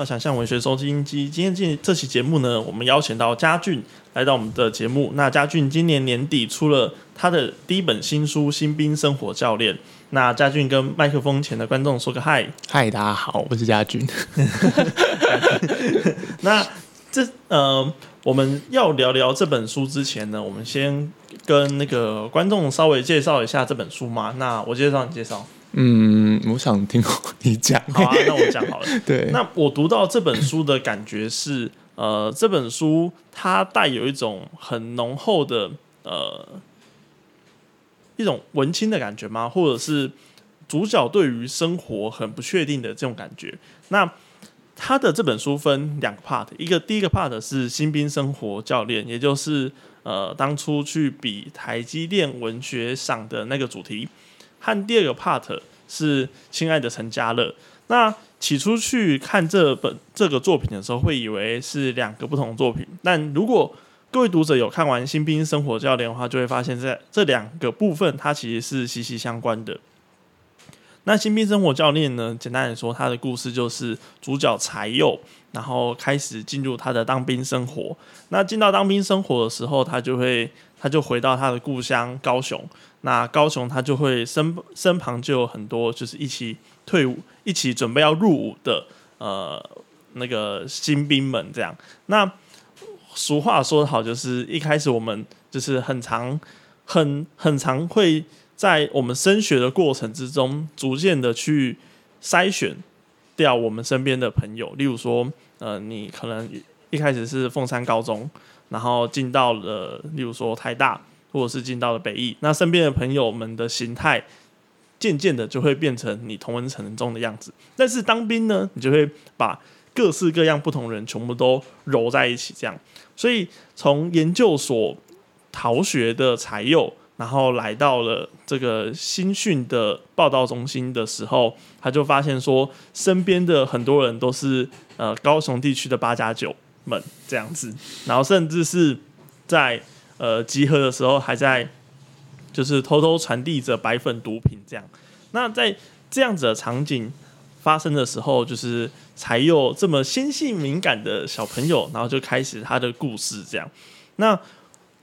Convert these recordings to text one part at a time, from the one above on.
到想象文学收音机，今天这期节目呢，我们邀请到嘉俊来到我们的节目。那嘉俊今年年底出了他的第一本新书《新兵生活教练》。那嘉俊跟麦克风前的观众说个嗨。嗨，大家好，我是嘉俊。那我们要聊聊这本书之前呢，我们先跟那个观众稍微介绍一下这本书嘛。那我介绍，你介绍。我想听你讲。好啊，那我讲好了。对，那我读到这本书的感觉是，这本书它带有一种很浓厚的一种文青的感觉吗？或者是主角对于生活很不确定的这种感觉？那他的这本书分两个 part， 第一个 part 是新兵生活教练，也就是当初去比台积电文学赏的那个主题。和第二个 part 是亲爱的陈嘉乐。那起初去看这个作品的时候，会以为是两个不同的作品。但如果各位读者有看完《新兵生活教练》的话，就会发现这两个部分它其实是息息相关的。那《新兵生活教练》呢，简单来说，它的故事就是主角柴佑，然后开始进入他的当兵生活。那进到当兵生活的时候，他就回到他的故乡高雄。那高雄他就会身旁就有很多就是一起退伍、一起准备要入伍的那个新兵们这样。那俗话说得好，就是一开始我们就是很常会在我们升学的过程之中，逐渐的去筛选掉我们身边的朋友。例如说，你可能一开始是凤山高中，然后进到了例如说台大，或者是进到了北艺，那身边的朋友们的形态渐渐的就会变成你同温层中的样子。但是当兵呢，你就会把各式各样不同人全部都揉在一起这样。所以从研究所逃学的柴佑，然后来到了这个新训的报道中心的时候，他就发现说身边的很多人都是高雄地区的八加九们这样子，然后甚至是在集合的时候还在就是偷偷传递着白粉毒品这样。那在这样子的场景发生的时候，就是才有这么纤细敏感的小朋友，然后就开始他的故事这样。那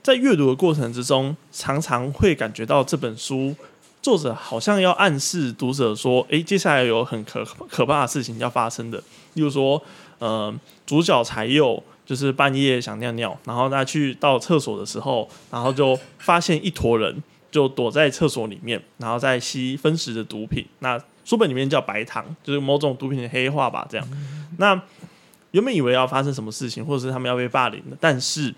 在阅读的过程之中，常常会感觉到这本书作者好像要暗示读者说，接下来有很可怕的事情要发生的。例如说主角才有就是半夜想尿尿，然后他去到厕所的时候，然后就发现一坨人就躲在厕所里面，然后在吸分食的毒品。那书本里面叫白糖，就是某种毒品的黑化吧这样。那原本以为要发生什么事情，或者是他们要被霸凌的，但是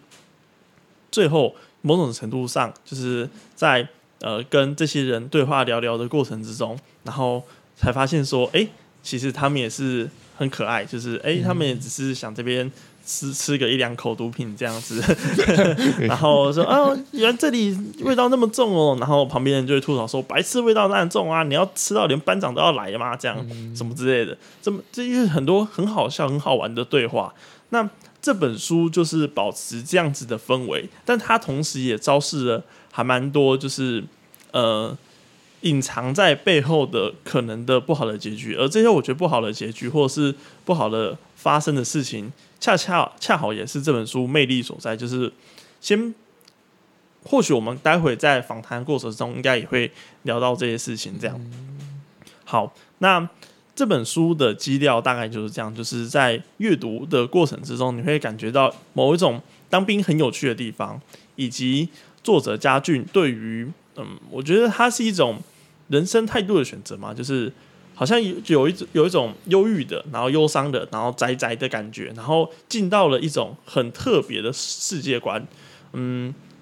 最后某种程度上就是在跟这些人对话聊的过程之中，然后才发现说其实他们也是很可爱，就是他们也只是想这边吃个一两口毒品这样子然后说原来这里味道那么重哦，然后旁边人就会吐槽说白痴味道那么重啊，你要吃到连班长都要来嘛这样什么之类的。这就是很多很好笑很好玩的对话。那这本书就是保持这样子的氛围，但它同时也昭示了还蛮多就是隐藏在背后的可能的不好的结局。而这些我觉得不好的结局或者是不好的发生的事情，恰好也是这本书魅力所在。就是或许我们待会在访谈过程中应该也会聊到这些事情这样。好，那这本书的基调大概就是这样，就是在阅读的过程之中，你会感觉到某一种当兵很有趣的地方，以及作者嘉俊对于我觉得它是一种人生态度的选择嘛，就是好像有一种忧郁的，然后忧伤的，然后宅宅的感觉，然后进到了一种很特别的世界观。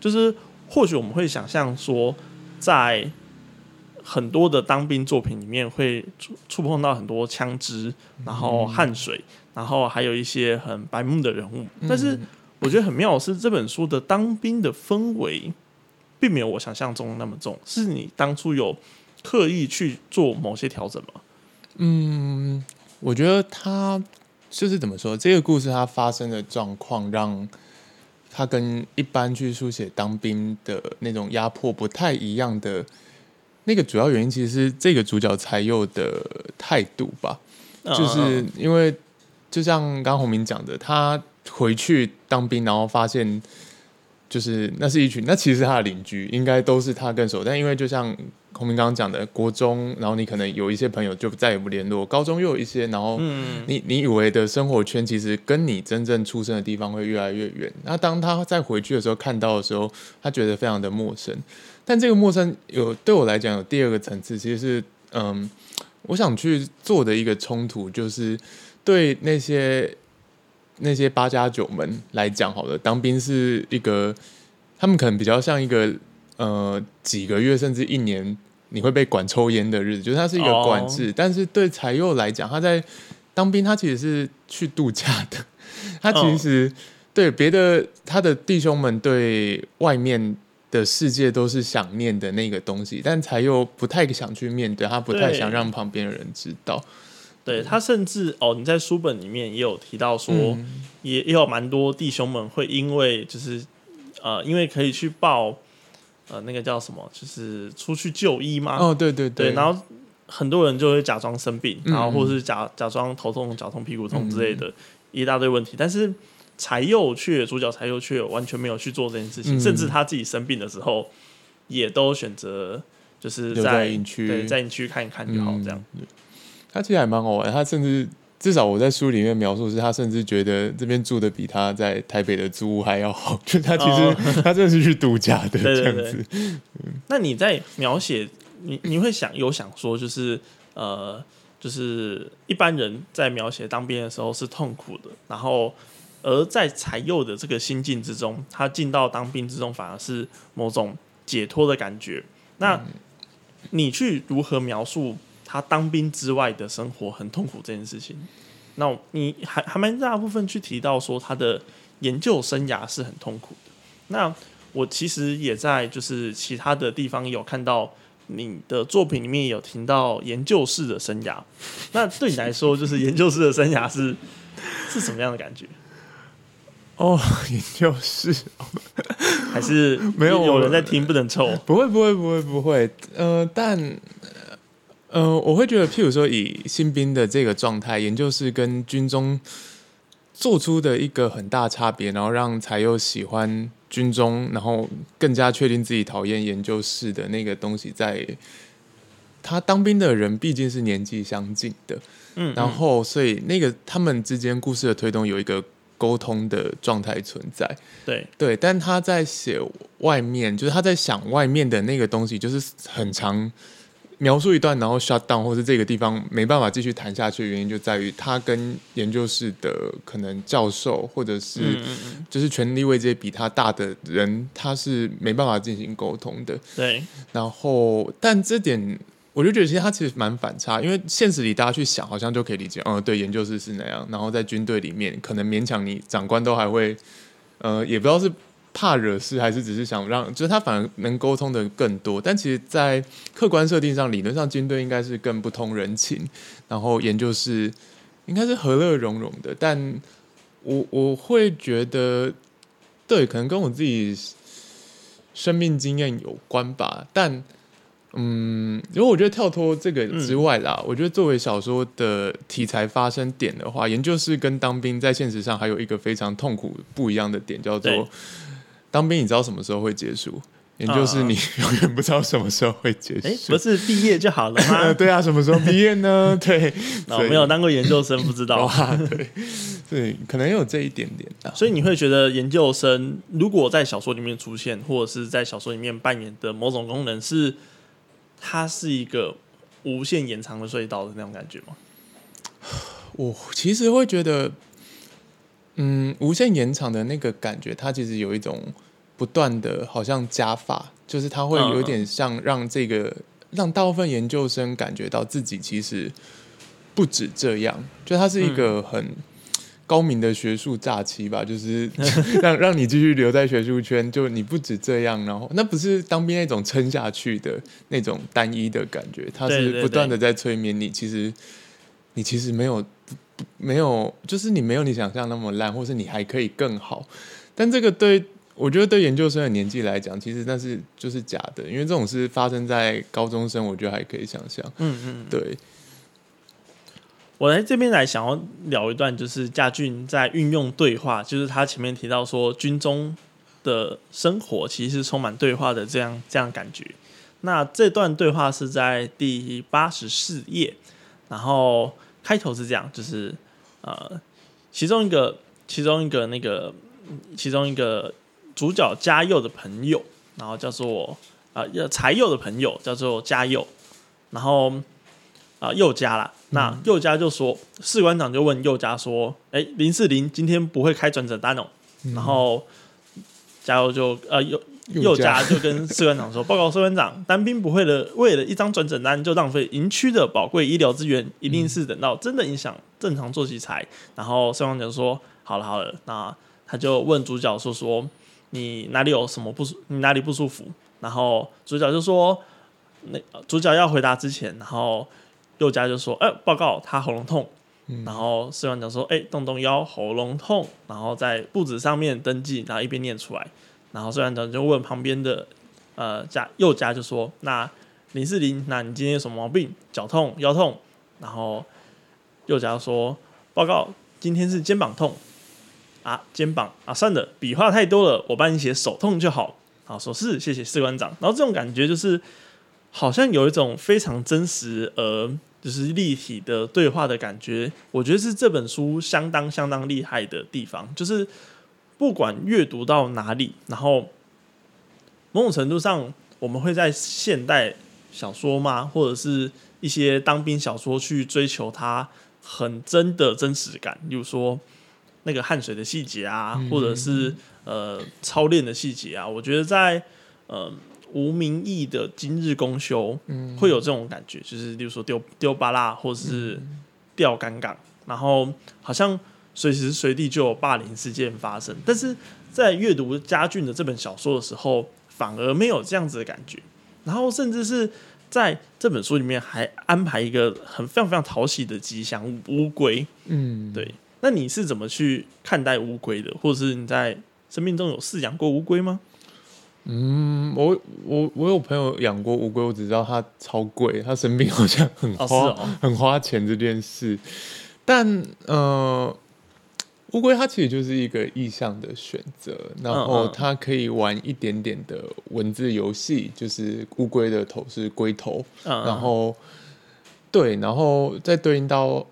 就是或许我们会想象说，在很多的当兵作品里面会触碰到很多枪支，然后汗水，然后还有一些很白目的人物。但是我觉得很妙的是，这本书的当兵的氛围并没有我想象中那么重。是你当初有刻意去做某些调整吗？我觉得他就是怎么说，这个故事它发生的状况，让他跟一般去书写当兵的那种压迫不太一样的那个主要原因，其实是这个主角柴佑的态度吧。就是因为就像刚刚洪明讲的，他回去当兵，然后发现就是那是一群，那其实他的邻居应该都是他更熟，但因为就像洪明刚刚讲的，国中然后你可能有一些朋友就再也不联络，高中又有一些，然后你以为的生活圈其实跟你真正出生的地方会越来越远。那当他再回去的时候看到的时候，他觉得非常的陌生。但这个陌生有对我来讲有第二个层次，其实是我想去做的一个冲突，就是对那些八加九们来讲好了，当兵是一个他们可能比较像一个几个月甚至一年你会被管抽烟的日子，就是它是一个管制、oh. 但是对柴佑来讲，他在当兵他其实是去度假的，他其实、oh. 对别的他的弟兄们对外面的世界都是想念的那个东西，但柴佑不太想去面对，他不太想让旁边的人知道。对，他甚至你在书本里面也有提到说，也有蛮多弟兄们会因为就是因为可以去报那个叫什么，就是出去就医嘛。哦，对对 对，然后很多人就会假装生病，然后或是假装头痛、脚痛、屁股痛之类的一大堆问题，但是主角柴佑却完全没有去做这件事情，甚至他自己生病的时候也都选择就是在营区，在营区看一看就好这样。他其实还蛮好玩，他甚至至少我在书里面描述是，他甚至觉得这边住的比他在台北的租屋还要好，就他其实、他真的是去度假的这样子。对对对。那你在描写你会想说就是就是一般人在描写当兵的时候是痛苦的，然后而在柴佑的这个心境之中，他进到当兵之中反而是某种解脱的感觉。那你去如何描述他当兵之外的生活很痛苦这件事情？那你还蛮大部分去提到说他的研究生涯是很痛苦的。那我其实也在就是其他的地方有看到你的作品里面有提到研究室的生涯。那对你来说，就是研究室的生涯是什么样的感觉？哦，研究室还是没有人在听不能臭？不会，但。我会觉得，譬如说以新兵的这个状态，研究室跟军中做出的一个很大差别，然后让柴佑喜欢军中，然后更加确定自己讨厌研究室的那个东西，在他当兵的人毕竟是年纪相近的，然后所以那个他们之间故事的推动有一个沟通的状态存在，对，但他在写外面，就是他在想外面的那个东西，就是很长。描述一段，然后 shut down， 或是这个地方没办法继续谈下去的原因，就在于他跟研究室的可能教授，或者是就是权力位阶比他大的人，他是没办法进行沟通的。对。然后，但这点我就觉得，其实他其实蛮反差，因为现实里大家去想，好像就可以理解，对，研究室是那样。然后在军队里面，可能勉强你长官都还会，也不知道是。怕惹事还是只是想让，就是他反而能沟通的更多，但其实在客观设定上，理论上军队应该是更不通人情，然后研究室应该是和乐融融的，但我会觉得，对，可能跟我自己生命经验有关吧，但因为我觉得跳脱这个之外啦，我觉得作为小说的题材发生点的话，研究室跟当兵在现实上还有一个非常痛苦不一样的点，叫做当兵你知道什么时候会结束，研究室你永远不知道什么时候会结束。不是毕业就好了吗？对啊，什么时候毕业呢？对，我没有当过研究生，不知道。对，可能有这一点点。所以你会觉得研究生如果在小说里面出现，或者是在小说里面扮演的某种功能，是它是一个无限延长的隧道的那种感觉吗？我其实会觉得。无限延长的那个感觉，它其实有一种不断的，好像加法，就是它会有点像让这个让大部分研究生感觉到自己其实不止这样，就它是一个很高明的学术诈欺吧，就是让你继续留在学术圈，就你不止这样，然后那不是当兵那种撑下去的那种单一的感觉，它是不断的在催眠你，其实没有，就是你没有你想象那么烂，或是你还可以更好。但这个对我觉得对研究生的年纪来讲，其实那是就是假的，因为这种事发生在高中生，我觉得还可以想象。对。我来这边来想要聊一段，就是家俊在运用对话，就是他前面提到说军中的生活其实是充满对话的这样感觉。那这段对话是在第84页，然后开头是这样，就是其中一个主角嘉佑的朋友，然后叫做柴佑的朋友叫做嘉佑，然后佑嘉啦，那佑嘉就说，士官长就问佑嘉说，哎，040今天不会开转诊单哦。然后嘉佑就佑嘉就跟士官长说：“报告士官长，单兵不会的，为了一张转诊单就浪费营区的宝贵医疗资源，一定是等到真的影响正常作息才。”然后士官长说：“好了。”那他就问主角说：“你哪里不舒服？”然后主角就说：“主角要回答之前，然后佑嘉就说：‘报告，他喉咙痛。’”然后士官长说：“动动腰，喉咙痛。”然后在簿子上面登记，然后一边念出来。然后士官长就问旁边的佑嘉就说：“那040，那你今天有什么毛病？脚痛、腰痛？”然后佑嘉说：“报告，今天是肩膀痛啊，肩膀啊，算了，笔画太多了，我帮你写手痛就好。”然后说：“是，谢谢士官长。”然后这种感觉就是好像有一种非常真实就是立体的对话的感觉。我觉得是这本书相当相当厉害的地方，就是不管阅读到哪里，然后某种程度上我们会在现代小说嘛，或者是一些当兵小说去追求它很真的真实感，例如说那个汗水的细节啊，或者是操练的细节啊。我觉得在吴明益的今日公休会有这种感觉，就是例如说丢巴拉或者是钓竿港，然后好像随时随地就有霸凌事件发生，但是在阅读家俊的这本小说的时候，反而没有这样子的感觉。然后甚至是在这本书里面还安排一个非常非常讨喜的吉祥物乌龟。对。那你是怎么去看待乌龟的？或者是你在生命中有饲养过乌龟吗？我有朋友养过乌龟，我只知道它超贵，它生病好像很花钱这件事。但乌龟它其实就是一个意象的选择，然后它可以玩一点点的文字游戏，就是乌龟的头是龟头，然后对，然后再对应到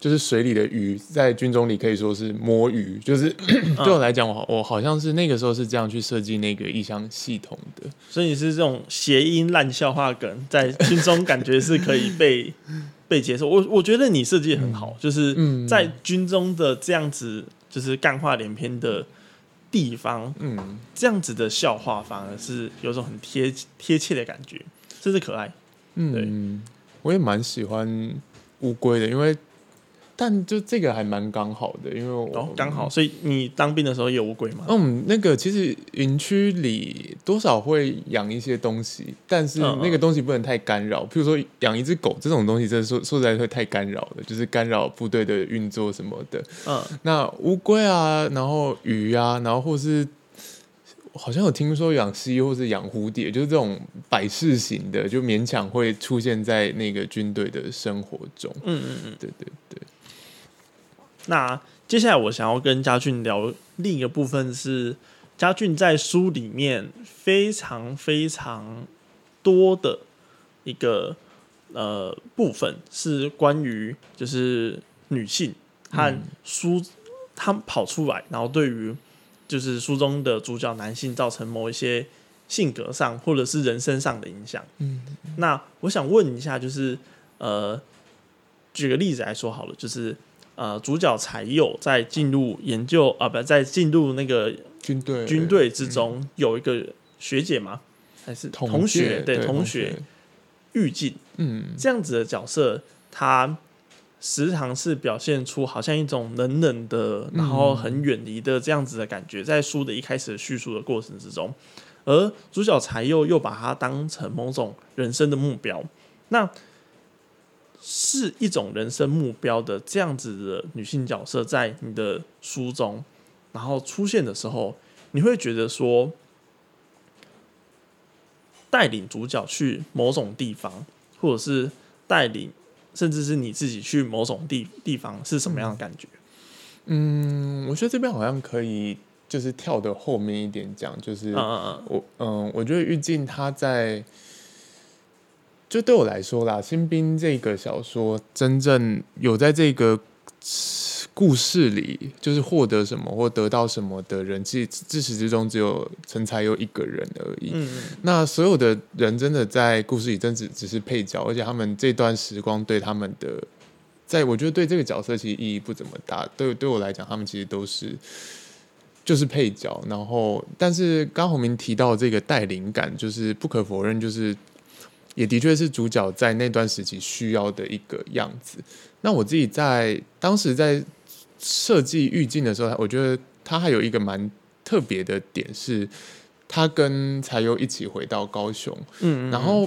就是水里的鱼，在军中里可以说是摸鱼，就是对我来讲，我好像是那个时候是这样去设计那个意象系统的。所以你是这种谐音烂笑话梗，在军中感觉是可以被接受。我觉得你设计很好，就是在军中的这样子就是干话连篇的地方，这样子的笑话反而是有种很贴切的感觉，甚至可爱。对，我也蛮喜欢乌龟的，因为但就这个还蛮刚好的，因为我刚好。所以你当兵的时候也有乌龟吗？那个其实营区里多少会养一些东西，但是那个东西不能太干扰。譬如说养一只狗这种东西，真的说实在会太干扰了，就是干扰部队的运作什么的。那乌龟啊，然后鱼啊，然后或是好像有听说养蜥或是养蝴蝶，就是这种摆饰型的，就勉强会出现在那个军队的生活中。对。那接下来我想要跟家俊聊另一个部分是，家俊在书里面非常非常多的一个部分是关于就是女性和她跑出来，然后对于就是书中的主角男性造成某一些性格上或者是人生上的影响。那我想问一下，就是举个例子来说好了，就是主角柴佑在进入在进入那个军队之中，有一个学姐吗？还是同学？对，同学玉静，这样子的角色，他时常是表现出好像一种冷冷的，然后很远离的这样子的感觉，在书的一开始的叙述的过程之中，而主角柴佑又把它当成某种人生的目标。那是一种人生目标的这样子的女性角色在你的书中然后出现的时候，你会觉得说带领主角去某种地方，或者是带领甚至是你自己去某种 地方是什么样的感觉？嗯，我觉得这边好像可以就是跳的后面一点讲，就是我觉得玉靖他在就对我来说啦，《新兵》这个小说真正有在这个故事里就是获得什么或得到什么的人，其实自始至终只有陈才佑一个人而已。那所有的人真的在故事里真的只是配角，而且他们这段时光对他们的，在我觉得对这个角色其实意义不怎么大。对我来讲，他们其实都是就是配角。然后，但是刚宏明提到这个带领感，就是不可否认，就是也的确是主角在那段时期需要的一个样子。那我自己在当时在设计玉靖的时候，我觉得他还有一个蛮特别的点是，他跟才佑一起回到高雄，然后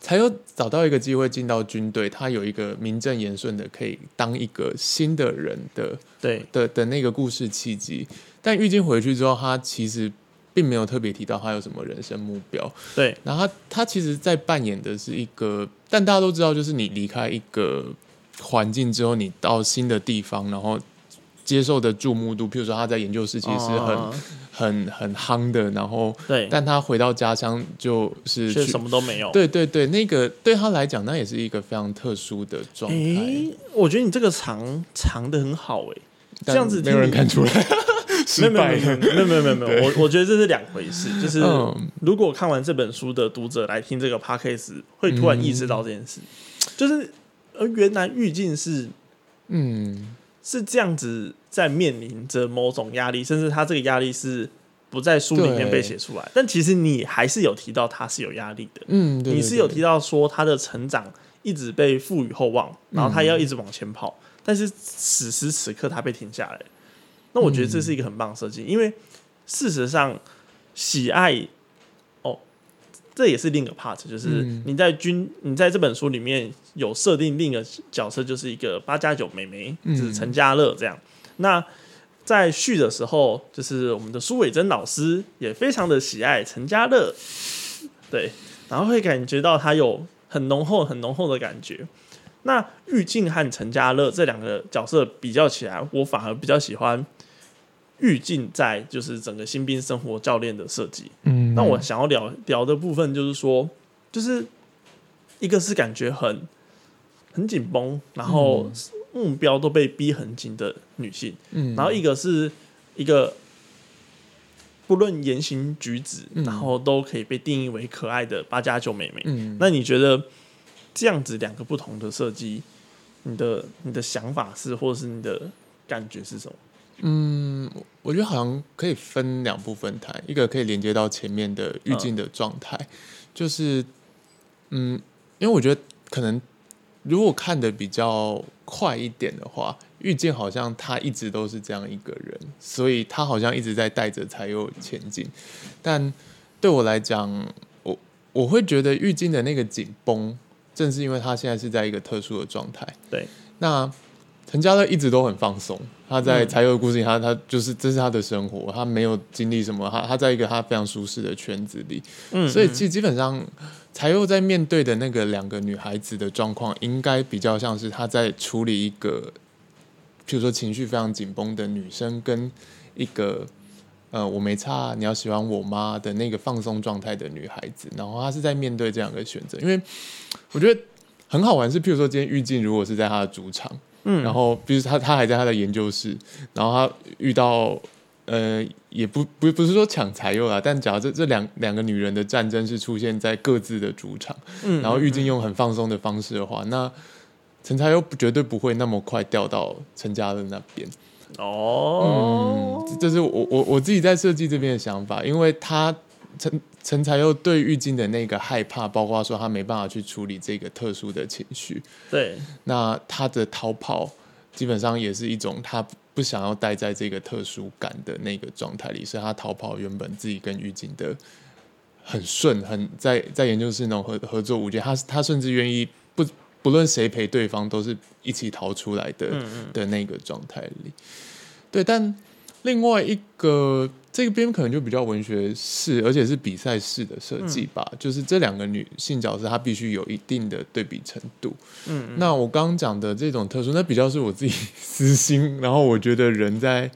才佑找到一个机会进到军队，他有一个名正言顺的可以当一个新的人的，对 的那个故事契机。但玉靖回去之后，他其实并没有特别提到他有什么人生目标，对。然后 他其实在扮演的是一个，但大家都知道，就是你离开一个环境之后，你到新的地方，然后接受的注目度，譬如说他在研究室其实是很夯的，然后对，但他回到家乡就是去什么都没有。对对对，那个对他来讲，那也是一个非常特殊的状态。我觉得你这个藏的很好这样子没有人看出来。失败了没有我觉得这是两回事，就是如果看完这本书的读者来听这个 podcast， 会突然意识到这件事，就是原来玉靖是，是这样子在面临着某种压力，甚至他这个压力是不在书里面被写出来，但其实你还是有提到他是有压力的，对对对，你是有提到说他的成长一直被赋予厚望，然后他要一直往前跑，但是此时此刻他被停下来。那我觉得这是一个很棒的设计，因为事实上喜爱这也是另一个 part， 就是你在这本书里面有设定另一个角色，就是一个8+9妹妹，就是陈嘉乐这样。那在序的时候，就是我们的苏伟珍老师也非常的喜爱陈嘉乐，对，然后会感觉到他有很浓厚的感觉。那玉靖和陈嘉乐这两个角色比较起来，我反而比较喜欢玉靖在就是整个新兵生活教练的设计。那我想要聊的部分就是说，就是一个是感觉很紧绷，然后目标都被逼很紧的女性，然后一个是一个不论言行举止，然后都可以被定义为可爱的8+9妹妹。那你觉得这样子两个不同的设计，你的想法是，或者是你的感觉是什么？我觉得好像可以分两部分谈，一个可以连接到前面的预境的状态，就是因为我觉得可能如果看得比较快一点的话，预境好像他一直都是这样一个人，所以他好像一直在带着才有前进。但对我来讲，我会觉得预境的那个紧绷，正是因为他现在是在一个特殊的状态。对，那陈嘉乐一直都很放松，他在才有的故事里，他就是这是他的生活，他没有经历什么，他在一个他非常舒适的圈子里，所以其实基本上才有在面对的那个两个女孩子的状况，应该比较像是他在处理一个，譬如说情绪非常紧绷的女生跟一个我没差，你要喜欢我妈的那个放松状态的女孩子，然后他是在面对这样的选择，因为我觉得很好玩是，譬如说今天玉靖如果是在他的主场。然后，比如他还在他的研究室，然后他遇到，也不是说抢才佑啦，但假如这两个女人的战争是出现在各自的主场，然后玉靖用很放松的方式的话，那陈才佑绝对不会那么快掉到陈嘉乐那边。这是我自己在设计这边的想法，因为陈才佑对玉靖的那个害怕，包括说他没办法去处理这个特殊的情绪，对，那他的逃跑基本上也是一种他不想要待在这个特殊感的那个状态里，所以他逃跑原本自己跟玉靖的很顺，很在研究室那种合作无间，他甚至愿意不论谁陪对方都是一起逃出来的那个状态里，对，但另外一个这边可能就比较文学式，而且是比赛式的设计吧、嗯、就是这两个女性角色她必须有一定的对比程度。嗯嗯，那我刚刚讲的这种特殊，那比较是我自己私心，然后我觉得人在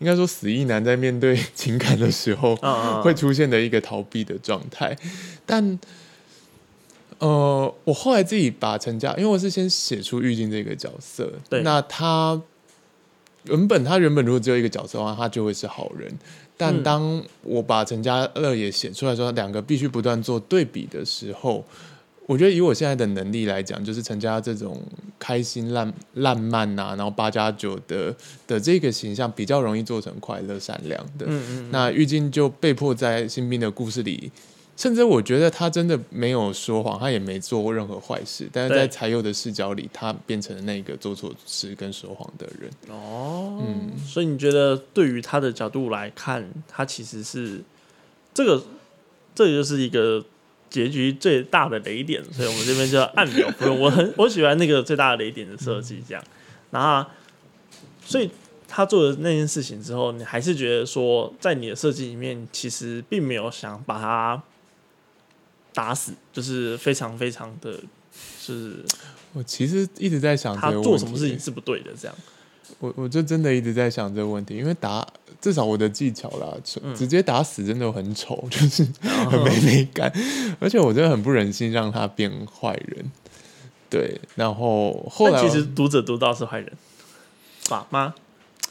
应该说死意男在面对情感的时候会出现的一个逃避的状态。但我后来自己把陈嘉，因为我是先写出玉静这个角色，对，那他原本如果只有一个角色的话，他就会是好人。但当我把陈嘉乐也写出来说，两个必须不断做对比的时候，我觉得以我现在的能力来讲，就是陈嘉这种开心烂漫啊，然后8+9 的这个形象比较容易做成快乐善良的。那玉静就被迫在新兵的故事里，甚至我觉得他真的没有说谎，他也没做过任何坏事，但是在柴佑的视角里，他变成了那个做错事跟说谎的人。哦，嗯，所以你觉得对于他的角度来看，他其实是这个就是一个结局最大的雷点，所以我们这边就按表不用。我喜欢那个最大的雷点的设计，这样。然后，所以他做的那件事情之后，你还是觉得说，在你的设计里面，其实并没有想把他打死，就是非常非常的，就是我其实一直在想这个问题，他做什么事情是不对的，这样。我就真的一直在想这个问题，因为至少我的技巧啦，直接打死真的很丑，就是很没美感，而且我真的很不忍心让他变坏人。对，然后后来其实读者读到是坏人，爸妈，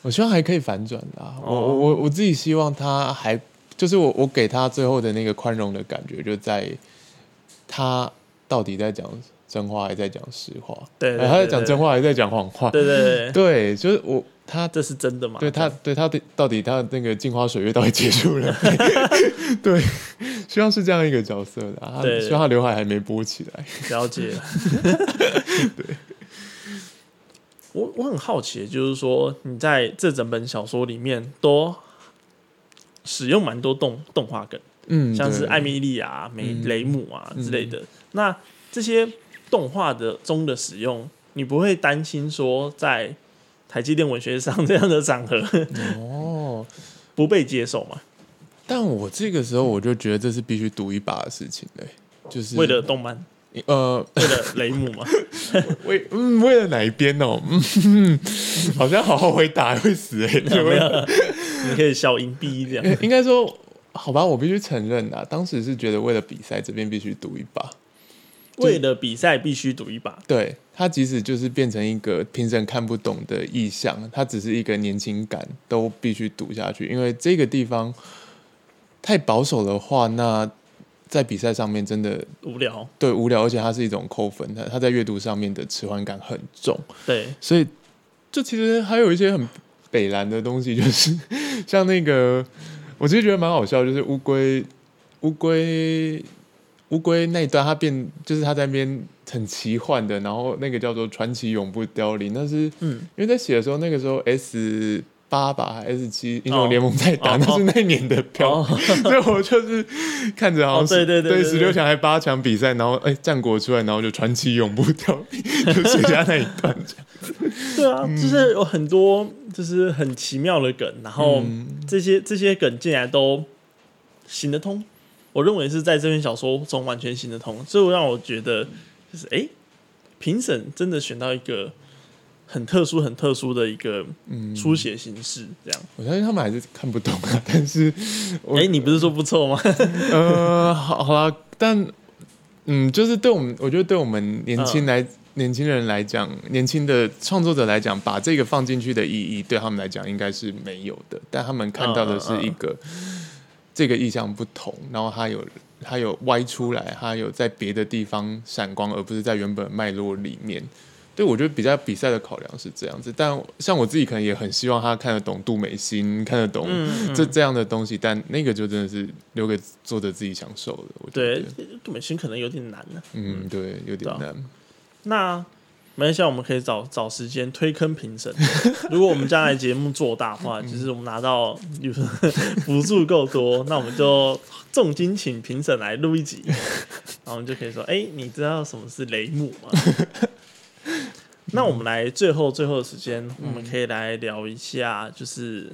我希望还可以反转啦。我自己希望他还。就是我给他最后的那个宽容的感觉，就在他到底在讲真话还在讲实话， 对，他在讲真话还在讲谎话，对，就是他这是真的吗？对他到底他那个镜花水月到底结束了？对，希望是这样一个角色的、啊，希望他刘海还没拨起来。了解了。对，我很好奇，就是说你在这整本小说里面都使用蛮多动画梗，像是艾米莉啊、雷姆啊之类的。那这些动画中的使用，你不会担心说在台积电文学上这样的场合不被接受吗？但我这个时候我就觉得这是必须赌一把的事情嘞，就是为了动漫，为了雷姆嘛，为了哪一边哦？好像好好回答会死哎、欸，你可以小赢逼这样。应该说，好吧，我必须承认啊，当时是觉得为了比赛这边必须赌一把，为了比赛必须赌一把。对，他即使就是变成一个评审看不懂的意象，他只是一个年轻感，都必须赌下去，因为这个地方太保守的话，那在比赛上面真的无聊，对，无聊，而且它是一种扣分，它在阅读上面的迟缓感很重，对，所以就其实还有一些很北蓝的东西，就是像那个，我其实觉得蛮好笑，就是乌龟那一段，它变就是它在那边很奇幻的，然后那个叫做传奇永不凋零，但是因为在写的时候，那个时候 S8 吧 S7 英雄联盟在打，那是那年的票，所以我就是看着好像对16强还8强比赛，然后战国出来，然后就传奇永不凋零，就写下那一段这样子。对啊，就是有很多就是很奇妙的梗，然后这些梗竟然都行得通，我认为是在这篇小说中完全行得通，所以让我觉得就是评审真的选到一个很特殊的一个书写形式，这样。我相信他们还是看不懂啊，但是你不是说不错吗？好啦，但就是对我们，我觉得对我们年轻人来讲，年轻的创作者来讲，把这个放进去的意义对他们来讲应该是没有的，但他们看到的是一个这个意象不同，然后它有歪出来，它有在别的地方闪光，而不是在原本脉络里面。对，我觉得比较比赛的考量是这样子，但像我自己可能也很希望他看得懂杜美心，看得懂这样的东西，但那个就真的是留给作者自己享受的。我觉得对杜美心可能有点难了、对，有点难。那没关系，我们可以找时间推坑评审。如果我们将来节目做大的话，就是我们拿到补助够多，那我们就重金请评审来录一集，然后我们就可以说，你知道什么是雷姆吗？那我们来最后的时间，我们可以来聊一下，就是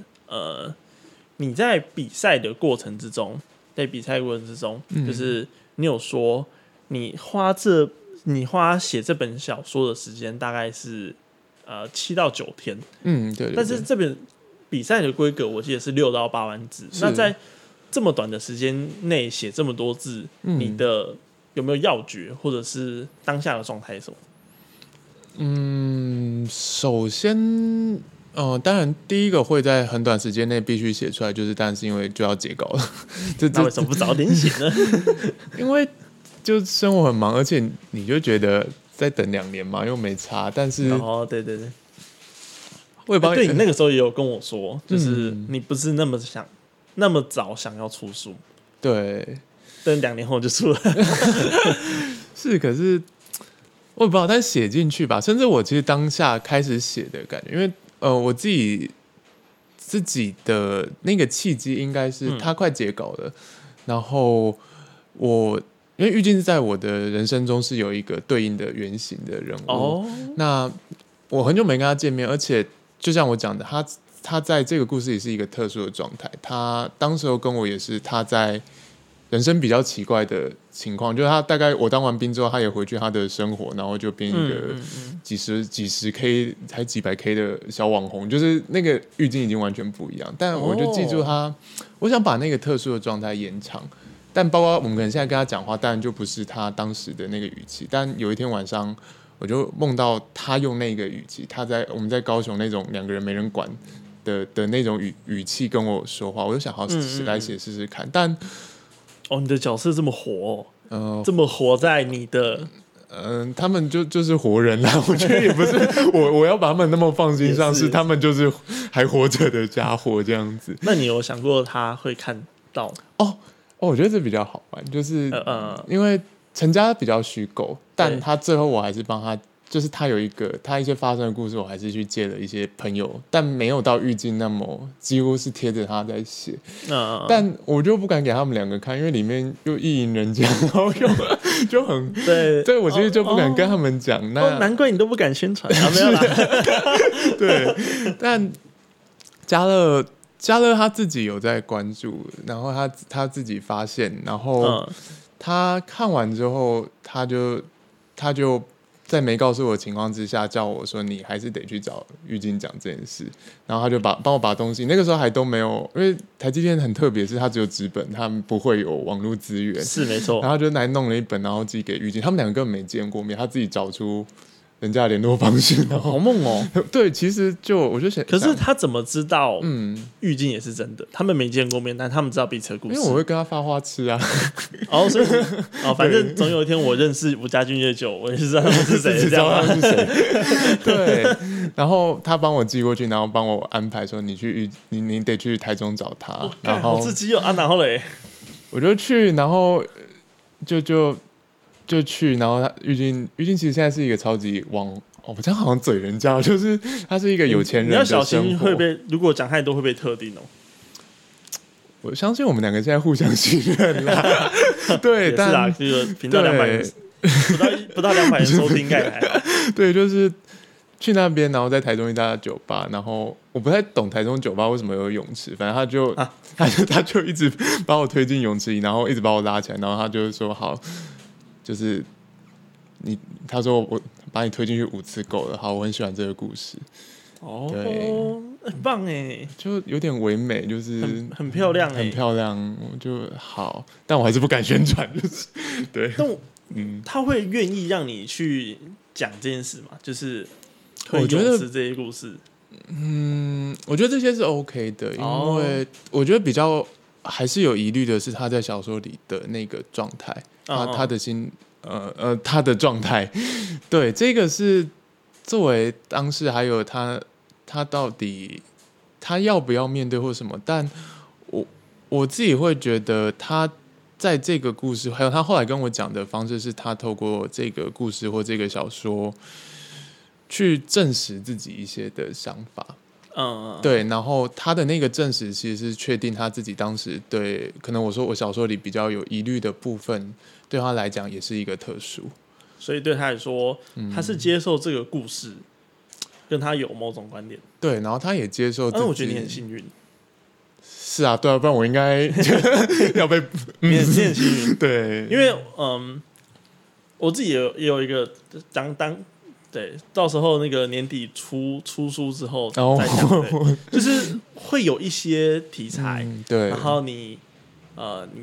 你在比赛的过程之中，就是你有说你花写这本小说的时间大概是7到9天，嗯， 对， 对， 对。但是这本比赛的规格我记得是6到8万字，那在这么短的时间内写这么多字，你的有没有要诀，或者是当下的状态什么？嗯，首先，当然第一个会在很短时间内必须写出来，就是当然是因为就要截稿了。那为什么不早点写呢？因为就生活很忙，而且你就觉得再等2年嘛，又没差。但是哦，对对对，我也不知道，对你那个时候也有跟我说，就是你不是那么早想要出书，对，但2年后就出了。是，可是我也不知道，但写进去吧。甚至我其实当下开始写的感觉，因为我自己的那个契机应该是他快截稿了，然后我因为玉靖是在我的人生中是有一个对应的原型的人物，哦，那我很久没跟他见面，而且就像我讲的，他在这个故事里是一个特殊的状态。他当时候跟我也是，他在人生比较奇怪的情况，就是他大概我当完兵之后，他也回去他的生活，然后就变一个几十 K 还几百 K 的小网红，就是那个预境已经完全不一样。但我就记住他，我想把那个特殊的状态延长。但包括我们可能现在跟他讲话，当然就不是他当时的那个语气。但有一天晚上，我就梦到他用那个语气，我们在高雄那种2个人没人管的那种语气跟我说话，我就想好来写试试看。但你的角色这么活，这么活在你的，他们就是活人啦。我觉得也不是我要把他们那么放心上，是他们就是还活着的家伙这样子。那你有想过他会看到？哦，我觉得这比较好玩，就是因为陈家比较虚构，但他最后我还是帮他。就是他有一个他一些发生的故事，我还是去借了一些朋友，但没有到预境那么几乎是贴着他在写，但我就不敢给他们2个看，因为里面又意淫人家，然后又就很对我其实就不敢跟他们讲。难怪你都不敢宣传，没有啦。对，但嘉乐他自己有在关注，然后他自己发现，然后他看完之后，他就。在没告诉我的情况之下，叫我说你还是得去找玉靖讲这件事，然后他就帮我把东西，那个时候还都没有，因为台积电很特别，是它只有纸本，他们不会有网络资源，是没错。然后就来弄了一本，然后寄给玉靖，他们2个根本没见过面，他自己找出人家的联络方式，然后好梦哦。对，其实我就想，可是他怎么知道玉靖也是真的？他们没见过面，但他们知道彼此的故事。因为我会跟他发花痴啊。所以反正总有一天我认识吴家俊越久，我也是知道他们是谁，知道他们是谁。对，然后他帮我寄过去，然后帮我安排说你得去台中找他，然后自己有啊，然后嘞，我就去，然后就去，然后他玉靖其实现在是一个超级网红，我这样好像嘴人家，就是他是一个有钱人的生活。你要小心会被，如果讲太多会被特定哦。我相信我们2个现在互相信任啦。对，也是啊，这个频道200人，不到200人收听概来了。对，就是去那边，然后在台中一家酒吧，然后我不太懂台中酒吧为什么有泳池，反正他就一直把我推进泳池里，然后一直把我拉起来，然后他就说好。就是他说我把你推进去5次够了，好，我很喜欢这个故事。对，很棒哎，就有点唯美，就是很漂亮哎，很漂亮，就好，但我还是不敢宣传，就是对。但他会愿意让你去讲这件事吗？就是我觉得这些故事，我觉得这些是 OK 的，因为我觉得比较还是有疑虑的是他在小说里的那个状态。他的状态，对，这个是作为当事，还有他到底他要不要面对或什么？但我自己会觉得，他在这个故事，还有他后来跟我讲的方式，是他透过这个故事或这个小说去证实自己一些的想法。对，然后他的那个证实其实是确定他自己当时对，可能我说我小说里比较有疑虑的部分，对他来讲也是一个特殊，所以对他来说，他是接受这个故事，跟他有某种观点。对，然后他也接受自己。但我觉得你很幸运，是啊，对啊，不然我应该要被免幸运。对，因为我自己也有一个当对，到时候那个年底出书之后再讲，就是会有一些题材，对，然后你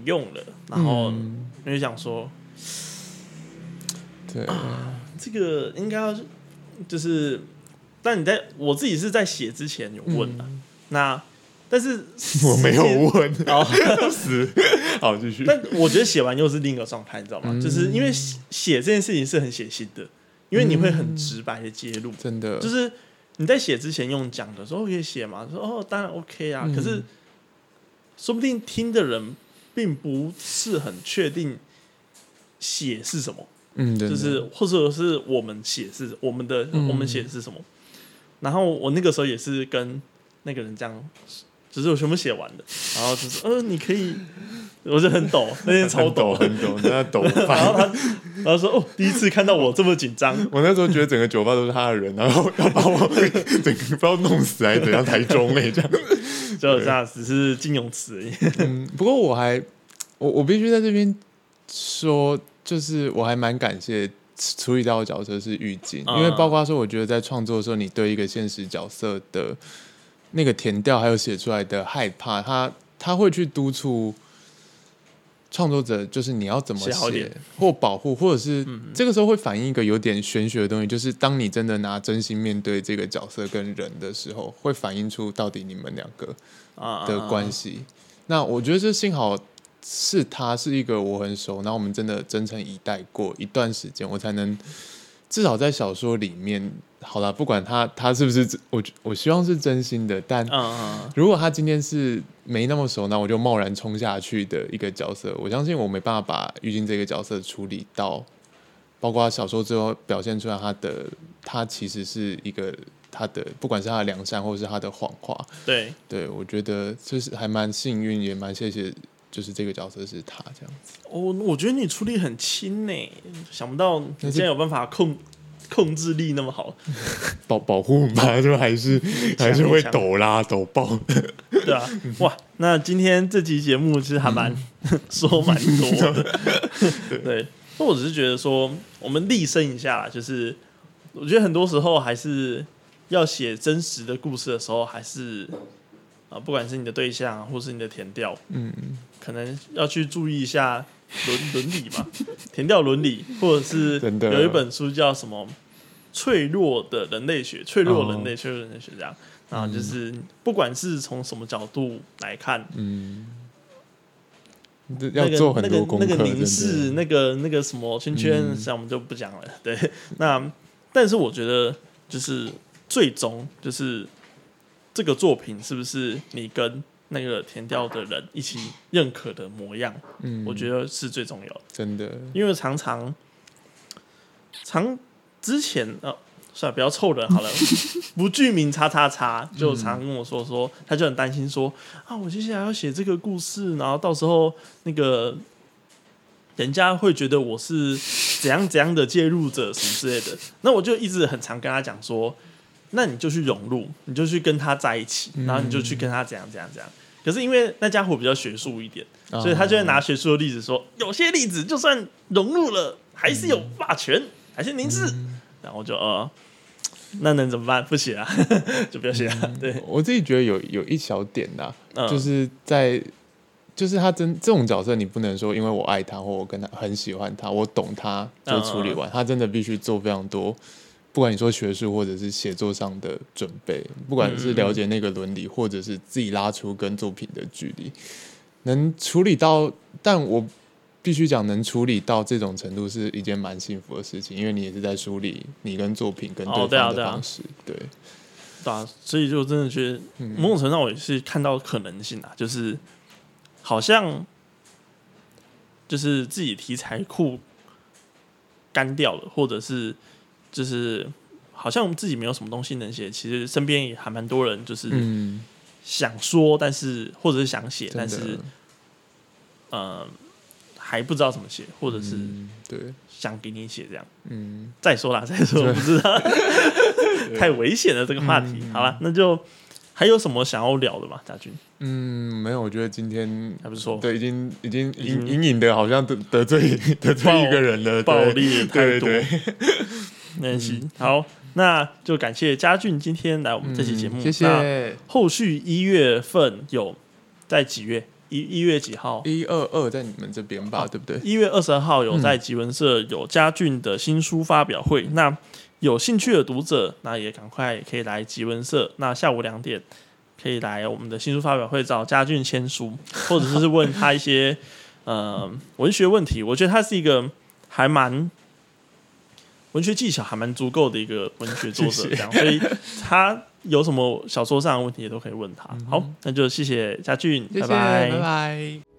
用了，然后你就想说，对，这个应该要就是，但我自己是在写之前有问的，那但是我没有问，死，好继续。但我觉得写完又是另一个状态，你知道吗？就是因为写这件事情是很写心的。因为你会很直白的揭露，真的，就是你在写之前用讲的说可以写嘛，说当然 OK 啊，可是说不定听的人并不是很确定写是什么，就是或者是我们写是我们写是什么。然后我那个时候也是跟那个人这样，就是我全部写完的，然后就是你可以。我就很抖，那天超抖，很抖，那抖翻。然后他说：“哦，第一次看到我这么紧张。”我那时候觉得整个酒吧都是他的人，然后要把我整个不知道弄死还是怎样，台中这样，就这样，只是金融词而已。不过我必须在这边说，就是我还蛮感谢处理到的角色是玉京，因为包括说，我觉得在创作的时候，你对一个现实角色的那个填调，还有写出来的害怕，他会去督促。创作者就是你要怎么写或保护，或者是这个时候会反映一个有点玄学的东西，就是当你真的拿真心面对这个角色跟人的时候，会反映出到底你们两个的关系。那我觉得这幸好是他是一个我很熟，然后我们真的真诚以待过一段时间，我才能至少在小说里面，好啦，不管他是不是我希望是真心的，但如果他今天是没那么熟，那我就贸然冲下去的一个角色，我相信我没办法把玉京这个角色处理到，包括小说最后表现出来他其实是一个他的不管是他的良善或是他的谎话，对，我觉得就是还蛮幸运，也蛮谢谢。就是这个角色是他这样子，我觉得你处理很轻耶，想不到你竟然有办法控制力那么好，保护嘛，就还是会抖啦抖爆，对啊，哇，那今天这集节目其实还蛮说蛮多的，对，那我只是觉得说我们力申一下啦，就是我觉得很多时候还是要写真实的故事的时候，还是。不管是你的对象或是你的填调，可能要去注意一下伦理嘛，填调伦理，或者是有一本书叫什么《脆弱人类学》这样，然后就是不管是从什么角度来看，要做很多功课，那个凝视，那个什么圈圈，像我们就不讲了。对，那但是我觉得就是最终就是。这个作品是不是你跟那个填调的人一起认可的模样？我觉得是最重要的。真的，因为常之前算了，不要凑人好了，不具名XXX就常跟我说，他就很担心说啊，我接下来要写这个故事，然后到时候那个人家会觉得我是怎样的介入者什么之类的。那我就一直很常跟他讲说。那你就去融入，你就去跟他在一起，然后你就去跟他怎样。可是因为那家伙比较学术一点，所以他就会拿学术的例子说，有些例子就算融入了，还是有霸权，还是凝视。然后就那能怎么办？不写啊，就不要写啊。对，我自己觉得有一小点呐，就是在。就是他这种角色，你不能说因为我爱他或我跟他很喜欢他，我懂他就处理完，他真的必须做非常多。不管你说学术或者是写作上的准备，不管是了解那个伦理，或者是自己拉出跟作品的距离，能处理到，但我必须讲，能处理到这种程度是一件蛮幸福的事情，因为你也是在梳理你跟作品跟对方的方式，对啊，所以就真的觉得某种程度上我也是看到可能性啊，就是好像就是自己题材库干掉了，或者是。就是好像我们自己没有什么东西能写，其实身边也还蛮多人，就是想说，但是或者是想写，但是还不知道怎么写，或者是对想给你写这样。再说啦，我不知道，太危险了这个话题。好啦，那就还有什么想要聊的吗？家军？嗯，没有，我觉得今天还不错。对，已经隐隐的，好像得罪一个人了，暴力也太多。对对对，没关系，好。那就感谢家俊今天来我们这期节目，谢谢。那后续1月份有在几月？1月几号？122在你们这边吧，对不对？1月22号有在集文社有家俊的新书发表会，那有兴趣的读者，那也赶快可以来集文社。那下午2点可以来我们的新书发表会找家俊签书，或者是问他一些文学问题。我觉得他是一个还蛮。文学技巧还蛮足够的一个文学作者，这样，所以他有什么小说上的问题也都可以问他。好，那就谢谢家俊，拜拜，拜拜。